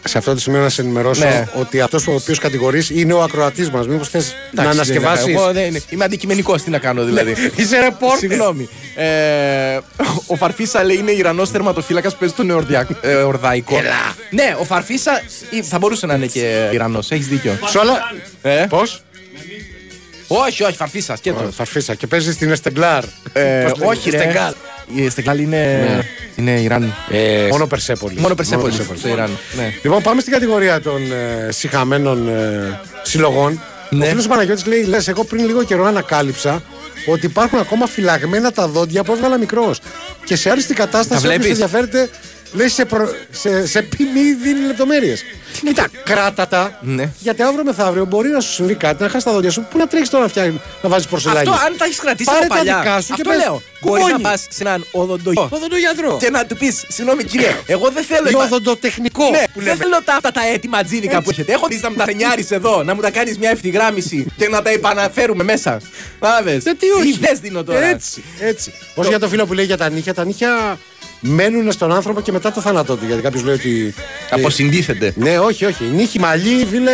Σε αυτό το σημείο να σε ενημερώσω ότι αυτός ο οποίος κατηγορείς είναι ο ακροατής μας. Μήπως θες να ανασκευάσεις? Είμαι αντικειμενικός, τι να κάνω δηλαδή. Είσαι ρεπόρτερ. Συγγνώμη. Ο Φαρφίσα λέει είναι Ιρανός τερματοφύλακας που παίζει τον Εορδαϊκό. Ναι, ο Φαρφίσα θα μπορούσε να είναι και Ιρανός. Έχεις δίκιο. Πώς? Όχι, Φαρφίσα. Φαρφίσα και παίζει στην Εστεγκλάρ. Όχι, η Εστεγκλάρ είναι Ιράν. Μόνο Περσέπολη. Μόνο Περσέπολη στο Ιράν. Ναι. Λοιπόν, πάμε στην κατηγορία των σιχαμένων συλλογών. Ναι. Ο φίλος Παναγιώτης λέει: λες, εγώ πριν λίγο καιρό ανακάλυψα ότι υπάρχουν ακόμα φυλαγμένα τα δόντια που έβγαλα μικρός. Και σε άριστη κατάσταση, όποιος ενδιαφέρεται, λέει σε ποινή δίνει λεπτομέρειες. Κοίτα, κράτατα. Ναι. Γιατί αύριο μεθαύριο μπορεί να σου συμβεί κάτι, να χάσει τα δόντια σου. Πού να τρέχει τώρα να βάζει πορσελάνι. Αυτό αν τα έχει κρατήσει από παλιά. Πάρε τα δικά σου και λέω. Μπορεί να πα σε έναν οδοντογιατρό και να του πει: συγγνώμη κύριε, εγώ δεν θέλω. Ή οδοντοτεχνικό. Ναι, δεν θέλω αυτά τα έτοιμα τζίνικα που έχετε. Έχω δει να μου τα ρενιάρει εδώ, να μου τα κάνει μια ευθυγράμμιση και να τα επαναφέρουμε μέσα. Πάβε. Δεν δίνω τώρα. Έτσι. Όσο για το φίλο που λέει για τα νύχια, τα νύχια μένουν στον άνθρωπο και μετά το θάνατό του. Γιατί κάποιος λέει ότι αποσυντίθεται. Ναι, όχι. Νύχι, μαλλί, φίλε.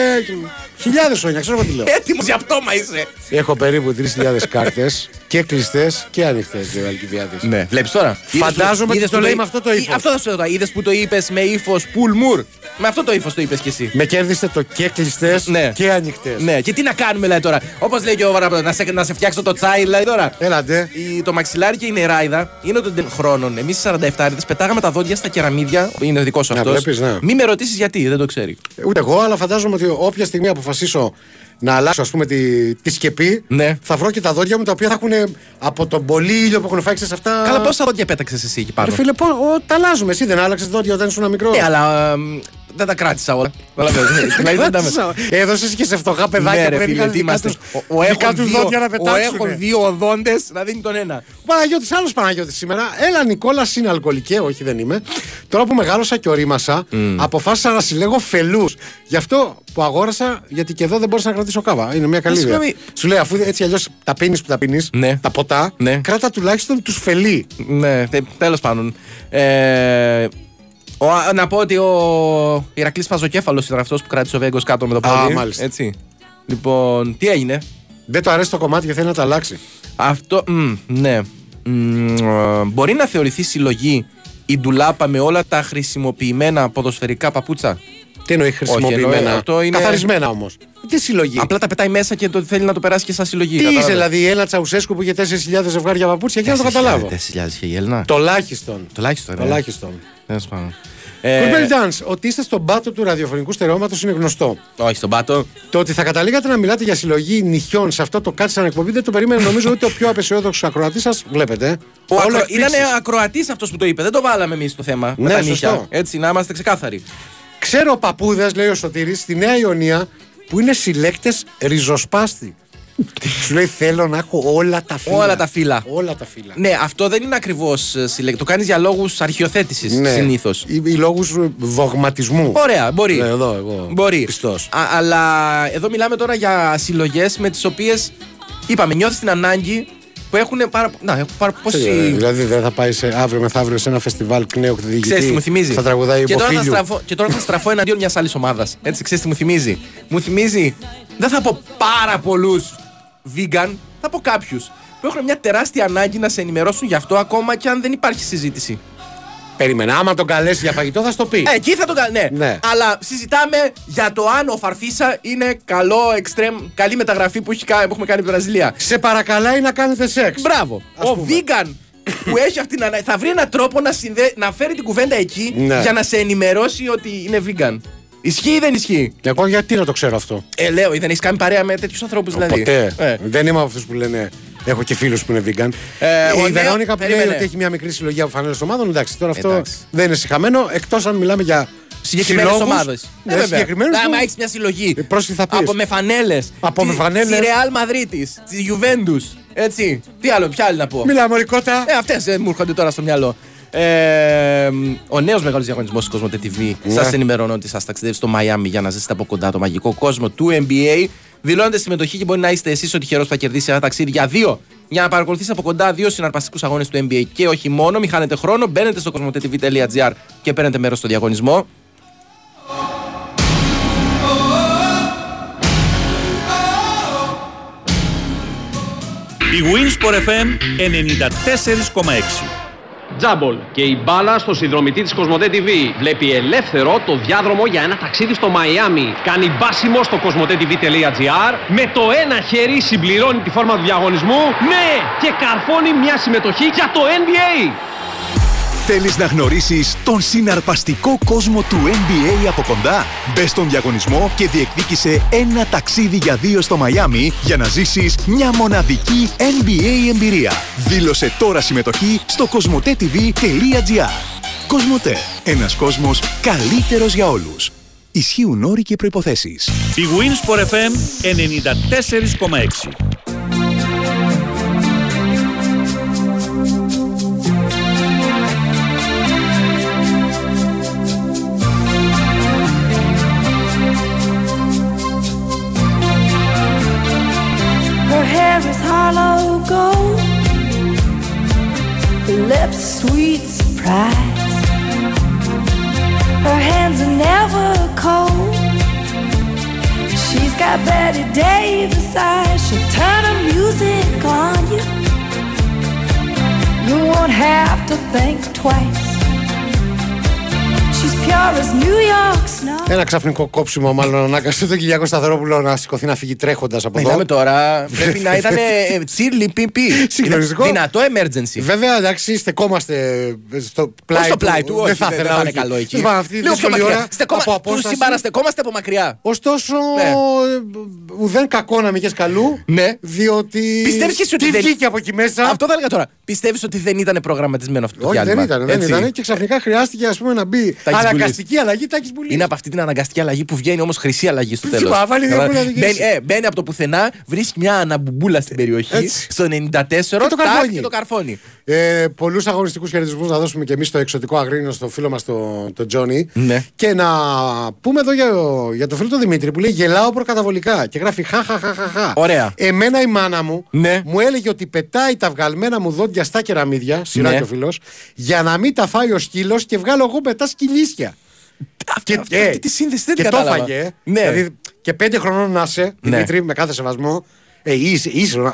Χιλιάδες χρόνια, ξέρω εγώ τι λέω. Έτοιμος για πτώμα είσαι. Έχω περίπου 3.000 κάρτες και κλειστές και ανοιχτές για Αλκιβιάδης. Ναι, βλέπεις τώρα. Φαντάζομαι ότι το λέει με αυτό το ύφος. Αυτό θα σου ρωτάω. Είδες που το είπες με ύφος πουλμουρ. Με αυτό το ύφος το είπες κι εσύ. Με κέρδισε το και κλειστές και ανοιχτές. Ναι, και τι να κάνουμε λέει τώρα. Όπως λέει και ο Βαραπτό, να σε φτιάξω το τσάι λέει τώρα. Έλατε. Το μαξιλάρι και η νεράιδα είναι των χρόνων. Εμείς 47 πετάγαμε τα δόντια στα κεραμίδια. Είναι δικό σου αυτό. Μην με ρωτήσεις γιατί, δεν το ξέρει. Ούτε εγώ, αλλά φαντάζομαι ότι όποια στιγμή αποφασίσω να αλλάξω ας πούμε τη σκεπή, ναι, θα βρω και τα δόντια μου τα οποία θα έχουν από τον πολύ ήλιο που έχουν φάξει σε αυτά. Καλά, πόσα δόντια πέταξες εσύ εκεί πάνω. Φίλε, τα αλλάζουμε. Εσύ δεν άλλαξες δόντια όταν ήσουν μικρό. Ναι, αλλά δεν τα κράτησα όλα. Έδωσες και σε φτωχά παιδάκια που είχαν δόντια να πετάξουν. Έχω δύο οδόντες να δίνει τον ένα. Παναγιώτης, άλλος Παναγιώτης σήμερα. Έλα, Νικόλα, είναι αλκοολικέ. Όχι, δεν είμαι. Τώρα που μεγάλωσα και ορίμασα, αποφάσισα να συλλέγω φελούς. Γι' αυτό που αγόρασα, γιατί και εδώ δεν μπορούσα να κρατήσω κάβα. Είναι μια καλή ιδέα. Σου λέει, αφού έτσι αλλιώς τα πίνεις που τα πίνεις, τα ποτά, κράτα τουλάχιστον τους φελί. Ναι, τέλος πάντων. Να πω ότι ο Ηρακλής Παζοκέφαλος ήταν αυτός που κράτησε ο Βέγγος κάτω με το πόδι. Α, μάλιστα. Έτσι. Λοιπόν, τι έγινε. Δεν του αρέσει το κομμάτι και θέλει να τα αλλάξει. Αυτό. Ναι. Μπορεί να θεωρηθεί συλλογή η ντουλάπα με όλα τα χρησιμοποιημένα ποδοσφαιρικά παπούτσα. Τι εννοεί χρησιμοποιημένα. Αυτό είναι... Καθαρισμένα όμως. Τι συλλογή. Απλά τα πετάει μέσα και το θέλει να το περάσει και σαν συλλογή. Τι είσαι, δηλαδή, ένα Τσαουσέσκου που είχε 4.000 ζευγάρια παπούτσια και να το καταλάβω. 4.000 είχε η Έλληνα. Τουλάχιστον. Τουλάχιστον. Cool Dance, ότι είστε στον πάτο του ραδιοφωνικού στερεώματος είναι γνωστό. Όχι στον πάτο. Το ότι θα καταλήγατε να μιλάτε για συλλογή νυχιών σε αυτό το κάτι σαν εκπομπή δεν το περίμενε νομίζω ούτε ο πιο απεσιόδοξος ακροατής σας. Βλέπετε. Ήταν ακροατής αυτός που το είπε. Δεν το βάλαμε εμείς το θέμα. Ναι, με νύχια. Έτσι, να είμαστε ξεκάθαροι. Ξέρω παππούδες, λέει ο Σωτήρης, στη Νέα Ιωνία που είναι συλλέκτες ριζοσπάστη. Σου λέει θέλω να έχω όλα τα φύλλα. Όλα τα φύλλα. Ναι, αυτό δεν είναι ακριβώς συλλέκτη. Το κάνεις για λόγους αρχιοθέτησης συνήθως. Ή λόγους δογματισμού. Ωραία, μπορεί. Ναι, εδώ, εγώ. Μπορεί. Πιστός. Αλλά εδώ μιλάμε τώρα για συλλογές με τις οποίες είπαμε, νιώθεις την ανάγκη που έχουν πάρα, πόσοι... Δηλαδή δεν θα πάει αύριο μεθαύριο σε ένα φεστιβάλ κνέο διηγητή. Ξέρεις τι μου θυμίζει. Θα τραγουδάει υποφίλου. Και τώρα θα στραφώ εναντίον μιας άλλης ομάδας. Έτσι, ξέρεις τι μου θυμίζει. Μου θυμίζει, δεν θα πω πάρα πολλούς vegan, θα πω κάποιους που έχουν μια τεράστια ανάγκη να σε ενημερώσουν γι' αυτό ακόμα και αν δεν υπάρχει συζήτηση. Περίμενα, άμα τον καλέσει για φαγητό θα στο πει. Εκεί θα τον καλέσει. Ναι. Ναι. Αλλά συζητάμε για το αν ο Φαρφίσα είναι καλό, extreme, καλή μεταγραφή που έχουμε κάνει από την Βραζιλία. Σε παρακαλάει να κάνετε σεξ. Μπράβο. Ας ο πούμε. Vegan που έχει αυτήν την ανάγκη θα βρει έναν τρόπο να φέρει την κουβέντα εκεί για να σε ενημερώσει ότι είναι vegan. Ισχύει ή δεν ισχύει. Εγώ γιατί να το ξέρω αυτό. Λέω, δεν έχει κάνει παρέα με τέτοιους ανθρώπους δηλαδή. Ποτέ. Δεν είμαι από αυτούς που λένε. Έχω και φίλους που είναι vegan. Η Βερόνικα που λέει ότι έχει μια μικρή συλλογή από φανέλες ομάδων. Εντάξει, τώρα αυτό δεν είναι συχαμένο εκτός αν μιλάμε για συγκεκριμένες ομάδες. Συγκεκριμένες. Άμα έχεις μια συλλογή με φανέλες. Τη Ρεάλ Μαδρίτης, τη Ιουβέντους. Έτσι. Τι άλλο, ποια άλλη να πω. Μιλάμε ολικότα. Αυτές μου έρχονται τώρα στο μυαλό. Ο νέος μεγάλος διαγωνισμός της Cosmote TV. Σας ενημερώνω ότι σας ταξιδεύει στο Μαϊάμι για να ζήσετε από κοντά το μαγικό κόσμο του NBA. Δηλώνετε συμμετοχή και μπορεί να είστε εσείς ο τυχερός που θα κερδίσει ένα ταξίδι για δύο. Για να παρακολουθήσετε από κοντά δύο συναρπαστικούς αγώνες του NBA και όχι μόνο. Μην χάνετε χρόνο, μπαίνετε στο cosmotetv.gr και παίρνετε μέρος στο διαγωνισμό. Big Win Sport FM 94,6. Τζάμπολ και η μπάλα στο συνδρομητή της Cosmote TV. Βλέπει ελεύθερο το διάδρομο για ένα ταξίδι στο Μαϊάμι. Κάνει μπάσιμο στο cosmotetv.gr. Με το ένα χέρι συμπληρώνει τη φόρμα του διαγωνισμού. Ναι! Και καρφώνει μια συμμετοχή για το NBA. Θέλεις να γνωρίσεις τον συναρπαστικό κόσμο του NBA από κοντά? Μπες στον διαγωνισμό και διεκδίκησε ένα ταξίδι για δύο στο Μαϊάμι για να ζήσεις μια μοναδική NBA εμπειρία. Δήλωσε τώρα συμμετοχή στο cosmotetv.gr. Cosmote. Ένας κόσμος καλύτερος για όλους. Ισχύουν όροι και προϋποθέσεις. Η Win Sport FM 94,6. Hollow gold, her lips sweet surprise, her hands are never cold, she's got Yeah, Betty Davis, I should turn the music on you. You won't have to think twice. She's pure as New York snow. Ένα ξαφνικό κόψιμο, μάλλον ανάγκασε τον Κυριάκο Σταθερόπουλο να σηκωθεί να φύγει τρέχοντας από εδώ. Μιλάμε τώρα. Πρέπει να ήταν τσίρλι πιπί. Συγχρονιστικό. Δυνατό emergency. Βέβαια, εντάξει, στεκόμαστε στο πλάι του. Δεν θα ήθελα να είναι καλό εκεί. Λίγο πιο μακριά. Του συμπαραστεκόμαστε από μακριά. Ωστόσο, ουδέν κακό να μηγες καλού. Ναι. Διότι. Τι βγήκε από εκεί μέσα. Αυτό θα έλεγα τώρα. Πιστεύεις ότι δεν ήταν προγραμματισμένο αυτό το διάλειμμα? Όχι, δεν ήταν. Και ξαφνικά χρειάστηκε να μπει. Αναγκαστική αλλαγή, Τάκης Μπουλής. Είναι από αυτή την αναγκαστική αλλαγή που βγαίνει όμως χρυσή αλλαγή στο τέλος. Μπαίνει από το πουθενά, βρίσκει μια αναμπουμπούλα στην περιοχή. Έτσι. Στο 94 και το καρφώνει. Πολλούς αγωνιστικούς χαιρετισμούς να δώσουμε και εμείς στο εξωτικό Αγρίνιο, στο φίλο μας τον Τζόνι. Ναι. Και να πούμε εδώ για το φίλο τον Δημήτρη που λέει γελάω προκαταβολικά και γράφει χαχαχαχαχα. Ωραία. Εμένα η μάνα μου, ναι, μου έλεγε ότι πετάει τα βγαλμένα μου δόντια στα κεραμίδια, σειρά, ναι, και ο φίλος, για να μην τα φάει ο σκύλος και βγάλω εγώ μετά σκυλίσια. Αυτή τη σύνδεση δεν κατάλαβα. Και το έφαγε. Ναι. Δηλαδή και 5 χρονών να είσαι, ναι, Δημήτρη, με κάθε σεβασμό.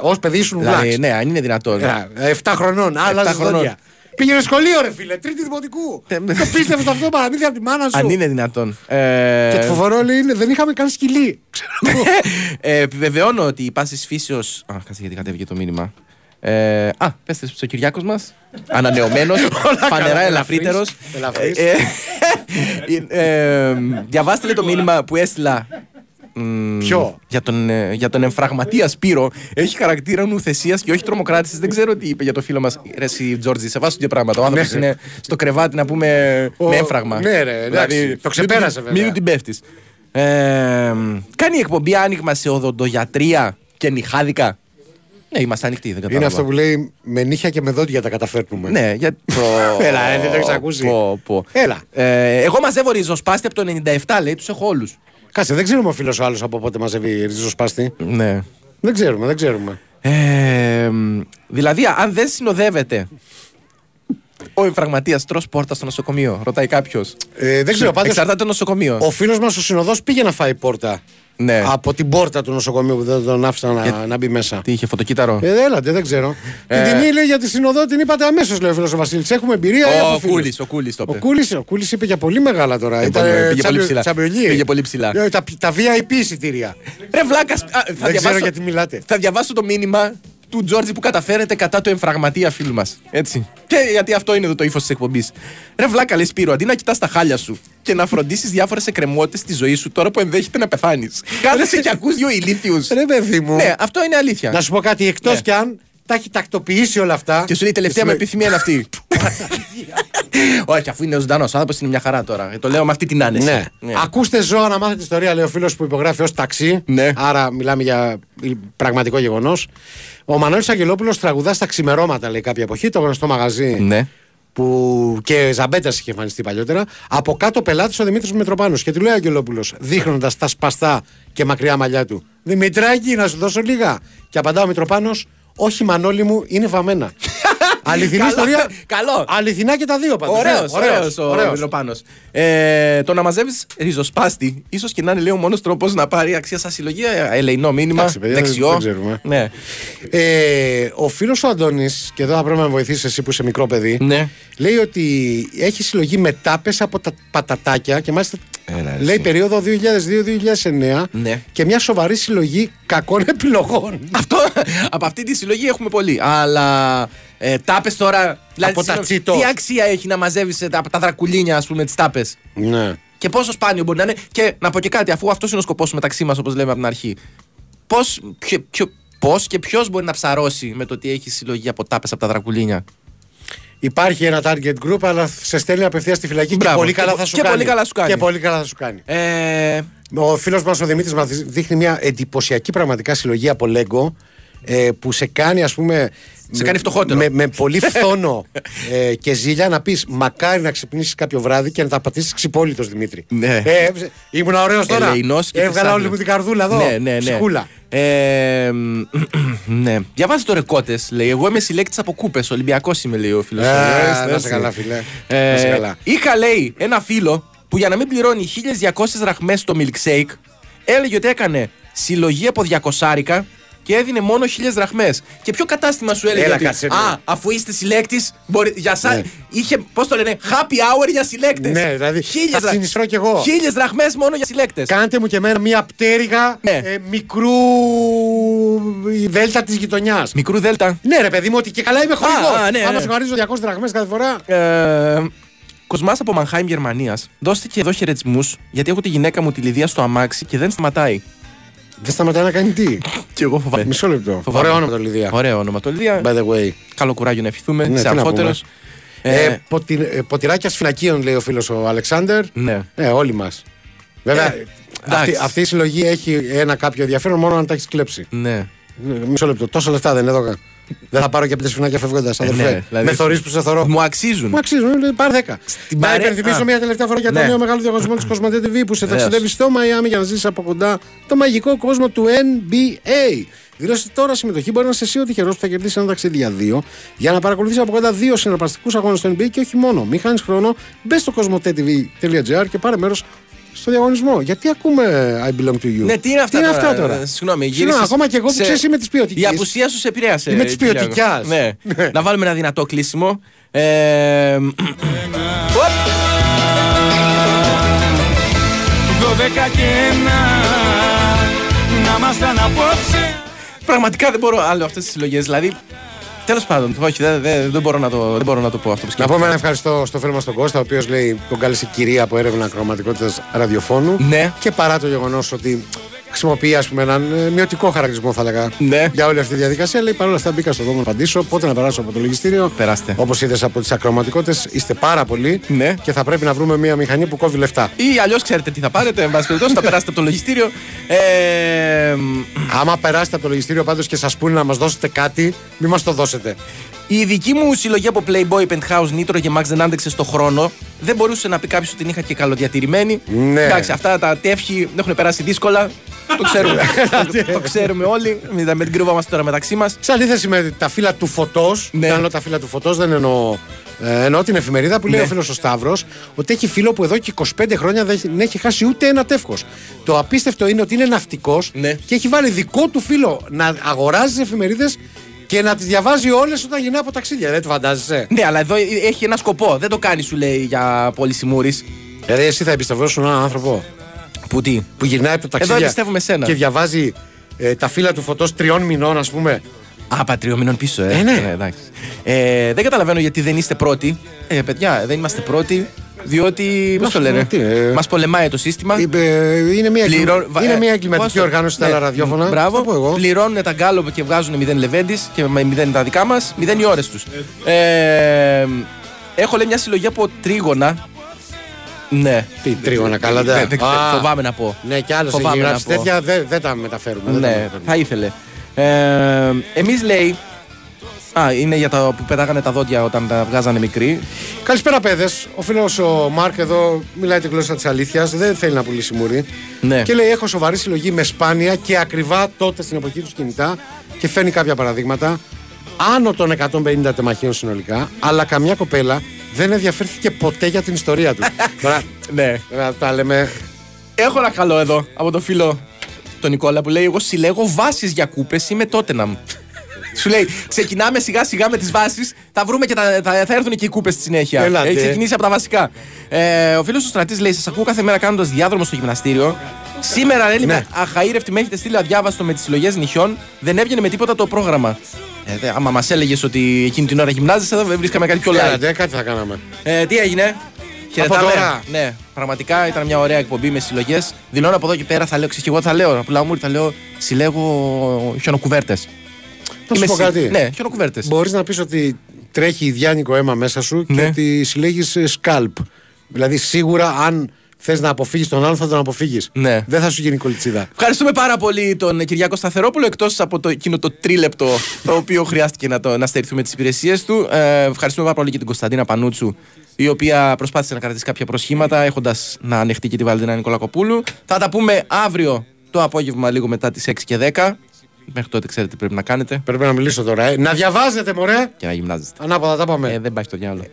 Ως παιδί ήσουν βλάξ. Ναι, αν είναι δυνατόν. 7 χρονών, άλλαζες δόντια. Πήγαινε σχολείο, ρε φίλε, τρίτη δημοτικού. Το πίστευες αυτό, παραμύθι από τη μάνα σου. Αν είναι δυνατόν. Και το φοβερό λέει, δεν είχαμε καν σκυλί. Επιβεβαιώνω ότι η πάσης φύσεως. Α, κάτσε γιατί κατέβηκε το μήνυμα. Πες θες ο Κυριάκος μας, ανανεωμένος, φανερά ελαφρύτερος. Διαβάστε το μήνυμα που έστειλα. Ποιο? Για τον εμφραγματία Σπύρο. Έχει χαρακτήρα νουθεσίας και όχι τρομοκράτησης. Δεν ξέρω τι είπε για το φίλο μας. Ρε εσύ Τζόρτζι, σεβάστηκε πράγματα. Ο άνθρωπος είναι στο κρεβάτι να πούμε με έμφραγμα. Ναι ρε, εντάξει, το ξεπέρασε βέβαια. Μην την πέφτεις. Κάνει εκπομπή άνοιγμα σε οδοντογιατρία και νυχάδικα. Ναι, είμαστε ανοιχτοί, δεν κατάλαβα. Είναι αυτό που λέει με νύχια και με δόντια τα καταφέρνουμε. Ναι, γιατί. Έλα, δεν το έχεις ακούσει. Έλα. Εγώ μαζεύω ριζοσπάστη από το 97, λέει, τους έχω όλους. Κάτσε, δεν ξέρουμε ο φίλος ο άλλος από πότε μαζεύει ριζοσπάστη. Ναι. Δεν ξέρουμε. Δηλαδή, αν δεν συνοδεύεται ο εμφραγματίας τρως πόρτα στο νοσοκομείο, ρωτάει κάποιος. Δεν ξέρω, πάντως. Εξαρτάται το νοσοκομείο. Ο φίλος μας ο συνοδός πήγε να φάει πόρτα. Ναι. Από την πόρτα του νοσοκομείου που δεν τον άφησαν να μπει μέσα. Τι είχε, φωτοκύτταρο? Έλατε, δεν ξέρω. Την τιμή λέει για τη συνοδό, την είπατε αμέσως, λέει ο φίλος ο Βασίλης. Έχουμε εμπειρία. Ο Κούλης είπε για πολύ μεγάλα τώρα. Πήγε πολύ ψηλά. Τα VIP εισιτήρια. Ρε βλάκας. Δεν ξέρω γιατί μιλάτε. Θα διαβάσω το μήνυμα του Τζόρτζι που καταφέρεται κατά του εμφραγματία φίλου μας. Έτσι. Και γιατί αυτό είναι εδώ το ύφος της εκπομπής. Ρε βλάκα, λέει Σπύρο, αντί να κοιτάς τα χάλια σου και να φροντίσεις διάφορες εκκρεμότητες στη ζωή σου τώρα που ενδέχεται να πεθάνεις, κάθεσαι και ακούς δύο ηλίθιους. Ρε παιδί μου. Ναι, αυτό είναι αλήθεια. Να σου πω κάτι, εκτός κι αν τα έχει τακτοποιήσει όλα αυτά. Και σου λέει τελευταία με επιθυμία είναι αυτή. Όχι, αφού είναι ο ζωντανός άνθρωπος είναι μια χαρά τώρα. Το λέω με αυτή την άνεση. Ναι. Ναι. Ακούστε ζώα να μάθετε ιστορία, λέει ο φίλος που υπογράφει ως ταξί. Ναι. Άρα μιλάμε για πραγματικό γεγονός. Ο Μανώλης Αγγελόπουλος τραγουδά στα ξημερώματα, λέει κάποια εποχή, το γνωστό μαγαζί. Ναι. Που και Ζαμπέτα είχε εμφανιστεί παλιότερα. Από κάτω πελάτης ο Δημήτρης Μητροπάνο. Και του λέει ο Αγγελόπουλος, δείχνοντας τα σπαστά και μακριά μαλλιά του, Δημητράκη, να σου δώσω λίγα. Και απαντά ο Μητροπάνος, όχι Μανώλη μου, είναι βαμμένα. Αληθινή ιστορία. Καλό. Αληθινά και τα δύο πάντως. Ωραίος ο Μητροπάνος. Το να μαζεύεις ριζοσπάστη, ίσως και να είναι λέει ο μόνος τρόπος να πάρει αξία σαν συλλογία. Ελεηνό μήνυμα. Άξι, παιδιά, δεξιό. Δεν ξέρουμε. Ναι. Ο φίλος ο Αντώνης, και εδώ θα πρέπει να με βοηθήσεις εσύ που είσαι μικρό παιδί, ναι, λέει ότι έχει συλλογή μετάπες από τα πατατάκια και μάλιστα. Λέει περίοδο 2002-2009, ναι, και μια σοβαρή συλλογή κακών επιλογών. Αυτό, από αυτή τη συλλογή έχουμε πολύ. Αλλά τάπες τώρα. Δηλαδή, τι αξία έχει να μαζεύεις από τα δρακουλίνια, ας πούμε, τις τάπες. Ναι. Και πόσο σπάνιο μπορεί να είναι. Και να πω και κάτι, αφού αυτός είναι ο σκοπός μεταξύ μας, όπως λέμε από την αρχή. Πώς και ποιος μπορεί να ψαρώσει με το ότι έχει συλλογή από τάπες από τα δρακουλίνια. Υπάρχει ένα target group, αλλά σε στέλνει απευθείας στη φυλακή. Μπράβο, και πολύ καλά θα σου κάνει. Και πολύ καλά θα σου κάνει. Ο φίλος μας ο Δημήτρης μας δείχνει μια εντυπωσιακή πραγματικά συλλογή από Lego που σε κάνει, ας πούμε, σε κάνει φτωχότερο. Με πολύ φθόνο και ζήλια να πεις μακάρι να ξυπνήσεις κάποιο βράδυ και να τα πατήσεις ξυπόλυτος, Δημήτρη. Ναι. Ήμουν ωραίος τώρα. Έβγαλα όλη μου την καρδούλα εδώ. Ναι. Ψυχούλα. Ναι. Διαβάζει το ρεκότες, λέει. Εγώ είμαι συλλέκτης από κούπες. Ολυμπιακός είμαι, λέει ο φίλος. Να σε καλά, φίλε. Είχα, λέει, ένα φίλο που για να μην πληρώνει 1.200 δραχμές το milkshake έλεγε ότι έκανε συλλογή από 200 και έδινε μόνο 1.000 δραχμές. Και ποιο κατάστημα σου έλεγε? Έλα, ότι, αφού είστε συλλέκτης, για σαν, ναι. Είχε, πώς το λένε, happy hour για συλλέκτες. Ναι, δηλαδή. 1.000 δραχμές μόνο για συλλέκτες. Κάντε μου και εμένα μία πτέρυγα, ναι. Μικρού δέλτα της γειτονιάς. Μικρού δέλτα. Ναι, ρε παιδί μου, ότι και καλά είμαι χωρικός. Ναι, ναι. Άμα σου χαρίζω 200 δραχμές κάθε φορά. Κοσμάς από Μανχάιμ, Γερμανίας. Δώστε και εδώ χαιρετισμούς, γιατί έχω τη γυναίκα μου τη Λιδία στο αμάξι και δεν σταματάει. Δεν σταματάει να κάνει τι. Και εγώ φοβάμαι. Μισό λεπτό. Ωραίο όνομα το Λιδία. Ωραίο όνομα το Λιδία. By the way. Καλό κουράγιο να ευχηθούμε. Ναι, σε αργότερος. Ποτηράκια σφυλακίων, λέει ο φίλος ο Αλεξάνδρ. Ναι. Όλοι μας. Βέβαια, αυτή η συλλογή έχει ένα κάποιο ενδιαφέρον μόνο αν τα έχει κλέψει. Ναι. Μισό λεπτό. Τόσα λεφτά δεν έδωκα. Δεν θα πάρω και 5 σφινάκια φεύγοντας. Ναι, δηλαδή, με θωρείς που σε θωρώ. Μου αξίζουν. Μου αξίζουν. Πάρε 10. Να υπενθυμίσω μια τελευταία φορά για τον νέο μεγάλο διαγωνισμό της Cosmote TV που σε ταξιδεύει στο Μαϊάμι για να ζήσεις από κοντά το μαγικό κόσμο του NBA. Δηλώστε τώρα συμμετοχή. Μπορεί να είσαι εσύ ο τυχερός που θα κερδίσει ένα ταξίδι για 2 για να παρακολουθείς από κοντά 2 συναρπαστικούς αγώνες στο NBA και όχι μόνο. Μην χάνεις χρόνο. Μπες στο Cosmote TV.gr και πάρε μέρος στο διαγωνισμό. Γιατί ακούμε I belong to you. Ναι, τι είναι αυτά, τώρα. Συγγνώμη, ακόμα και εγώ που ξέρεις είμαι της ποιοτικής. Η απουσία σου σε επηρέασε. Είμαι της ποιοτικιάς. Ναι. Να βάλουμε ένα δυνατό κλείσιμο. Πραγματικά δεν μπορώ άλλο αυτές τις συλλογές. Δηλαδή, τέλος πάντων, όχι, δεν μπορώ να το πω αυτό που σκέφτομαι. Να πούμε ένα ευχαριστώ στο φίλο μας τον Κώστα, ο οποίος λέει τον κάλεσε κυρία από έρευνα ακροματικότητας ραδιοφώνου. Ναι. Και παρά το γεγονός ότι χρησιμοποιεί, ας πούμε, έναν μειωτικό χαρακτηρισμό, θα έλεγα, ναι, για όλη αυτή τη διαδικασία, λέει παρόλα αυτά μπήκα στο δρόμο να απαντήσω. Πότε να περάσω από το λογιστήριο. Περάστε. Όπως είδες από τις ακροματικότητες, είστε πάρα πολλοί, ναι, και θα πρέπει να βρούμε μια μηχανή που κόβει λεφτά. Ή αλλιώς ξέρετε τι θα πάρετε, εν πάση περιπτώσει, θα περάσετε από το λογιστήριο. Άμα περάσετε από το λογιστήριο πάντως και σας πούνε να μας δώσετε κάτι, μην μας το δώσετε. Η δική μου συλλογή από Playboy, Penthouse, Nitro και Max δεν άντεξε στο χρόνο. Δεν μπορούσε να πει κάποιος ότι την είχα και καλοδιατηρημένη. Ναι. Εντάξει, αυτά τα τεύχη έχουν περάσει δύσκολα. Το ξέρουμε. Το ξέρουμε όλοι. Μην την κρύβομαστε τώρα μεταξύ μας. Σε αντίθεση με τα φύλλα του φωτός. Ναι. Κάνω τα φύλλα του φωτός, δεν εννοώ. Εννοώ την εφημερίδα που λέει, ναι, ο φίλος ο Σταύρος ότι έχει φίλο που εδώ και 25 χρόνια δεν έχει χάσει ούτε ένα τεύχος. Το απίστευτο είναι ότι είναι ναυτικός, ναι, και έχει βάλει δικό του φίλο να αγοράζει εφημερίδες και να τις διαβάζει όλες όταν γυρνά από ταξίδια. Δεν το φαντάζεσαι. Ναι, αλλά εδώ έχει ένα σκοπό. Δεν το κάνει, σου λέει, για πολυσημούρης. Δηλαδή, εσύ θα εμπιστευόσουν έναν άνθρωπο που, που γυρνάει από το ταξίδια. Εδώ εμπιστεύουμε σένα. Και διαβάζει τα φύλλα του φωτός 3 μηνών, ας πούμε. Απα 3 μηνών πίσω, ναι. Δεν καταλαβαίνω γιατί δεν είστε πρώτοι. Παιδιά, δεν είμαστε πρώτοι. Διότι, πώς το λένε, μας πολεμάει το σύστημα. Είναι μια εγκληματική οργάνωση στα άλλα ραδιόφωνα. Μπράβο, πληρώνουν τα γκάλωπ και βγάζουν 0 Λεβέντης και 0 τα δικά μας, 0 οι ώρες τους. Έχω, λέει, μια συλλογή από τρίγωνα. Ναι. Τι τρίγωνα, καλά. Φοβάμαι να πω. Ναι, και άλλες εγγυγράψεις τέτοια δεν τα μεταφέρουμε. Ναι, θα ήθελε. Εμείς, λέει. Είναι για τα που πετάγανε τα δόντια όταν τα βγάζανε μικροί. Καλησπέρα, παιδες. Ο φίλος ο Μάρκ εδώ μιλάει τη γλώσσα της αλήθειας. Δεν θέλει να πουλήσει μουρή. Ναι. Και λέει: έχω σοβαρή συλλογή με σπάνια και ακριβά τότε στην εποχή τους κινητά. Και φέρνει κάποια παραδείγματα. Άνω των 150 τεμαχίων συνολικά. Αλλά καμιά κοπέλα δεν ενδιαφέρθηκε ποτέ για την ιστορία του. Τώρα, ναι, τα λέμε. Έχω ένα καλό εδώ από τον φίλο τον Νικόλα που λέει: εγώ συλλέγω βάσεις για κούπες. Είμαι Τότεναμ. Σου λέει, ξεκινάμε σιγά σιγά με τις βάσεις, θα βρούμε και θα έρθουν και οι κούπες στη συνέχεια. Έχει ξεκινήσει από τα βασικά. Ο φίλος του Στρατής λέει: σας ακούω κάθε μέρα κάνοντας διάδρομο στο γυμναστήριο. Σήμερα, λέει, ναι, αχαήρευτη με έχετε στείλει αδιάβαστο με τις συλλογές νυχιών. Δεν έβγαινε με τίποτα το πρόγραμμα. Άμα μας έλεγες ότι εκείνη την ώρα γυμνάζεσαι, δεν βρίσκαμε κάτι πιο light. Κάτι θα κάναμε. Τι έγινε. Χαιρετάμε. Ναι, πραγματικά ήταν μια ωραία εκπομπή με συλλογές. Δηλώνω από εδώ και πέρα, θα λέω εγώ συλλέγω χιονοκουβέρτες. Να σου πω κάτι. Ναι, χιονοκουβέρτες. Μπορείς να πεις ότι τρέχει ιδιάνικο αίμα μέσα σου, ναι, και ότι συλλέγεις σκάλπ. Δηλαδή, σίγουρα, αν θες να αποφύγεις τον άλλον, θα τον αποφύγεις. Ναι. Δεν θα σου γίνει κολιτσίδα. Ευχαριστούμε πάρα πολύ τον Κυριάκο Σταθερόπουλο, εκτός από εκείνο το τρίλεπτο το οποίο χρειάστηκε να στερηθούμε τις υπηρεσίες του. Ευχαριστούμε πάρα πολύ και την Κωνσταντίνα Πανούτσου, η οποία προσπάθησε να κρατήσει κάποια προσχήματα, έχοντας να ανεχτεί και τη Βαλεντίνα Νικολακοπούλου. Θα τα πούμε αύριο το απόγευμα, λίγο μετά τις 6:10. Μέχρι τότε ξέρετε τι πρέπει να κάνετε. Πρέπει να μιλήσω τώρα. Να διαβάζετε, μωρέ! Και να γυμνάζεστε. Ανάποδα τα πάμε. Δεν πάει στο διάλογο.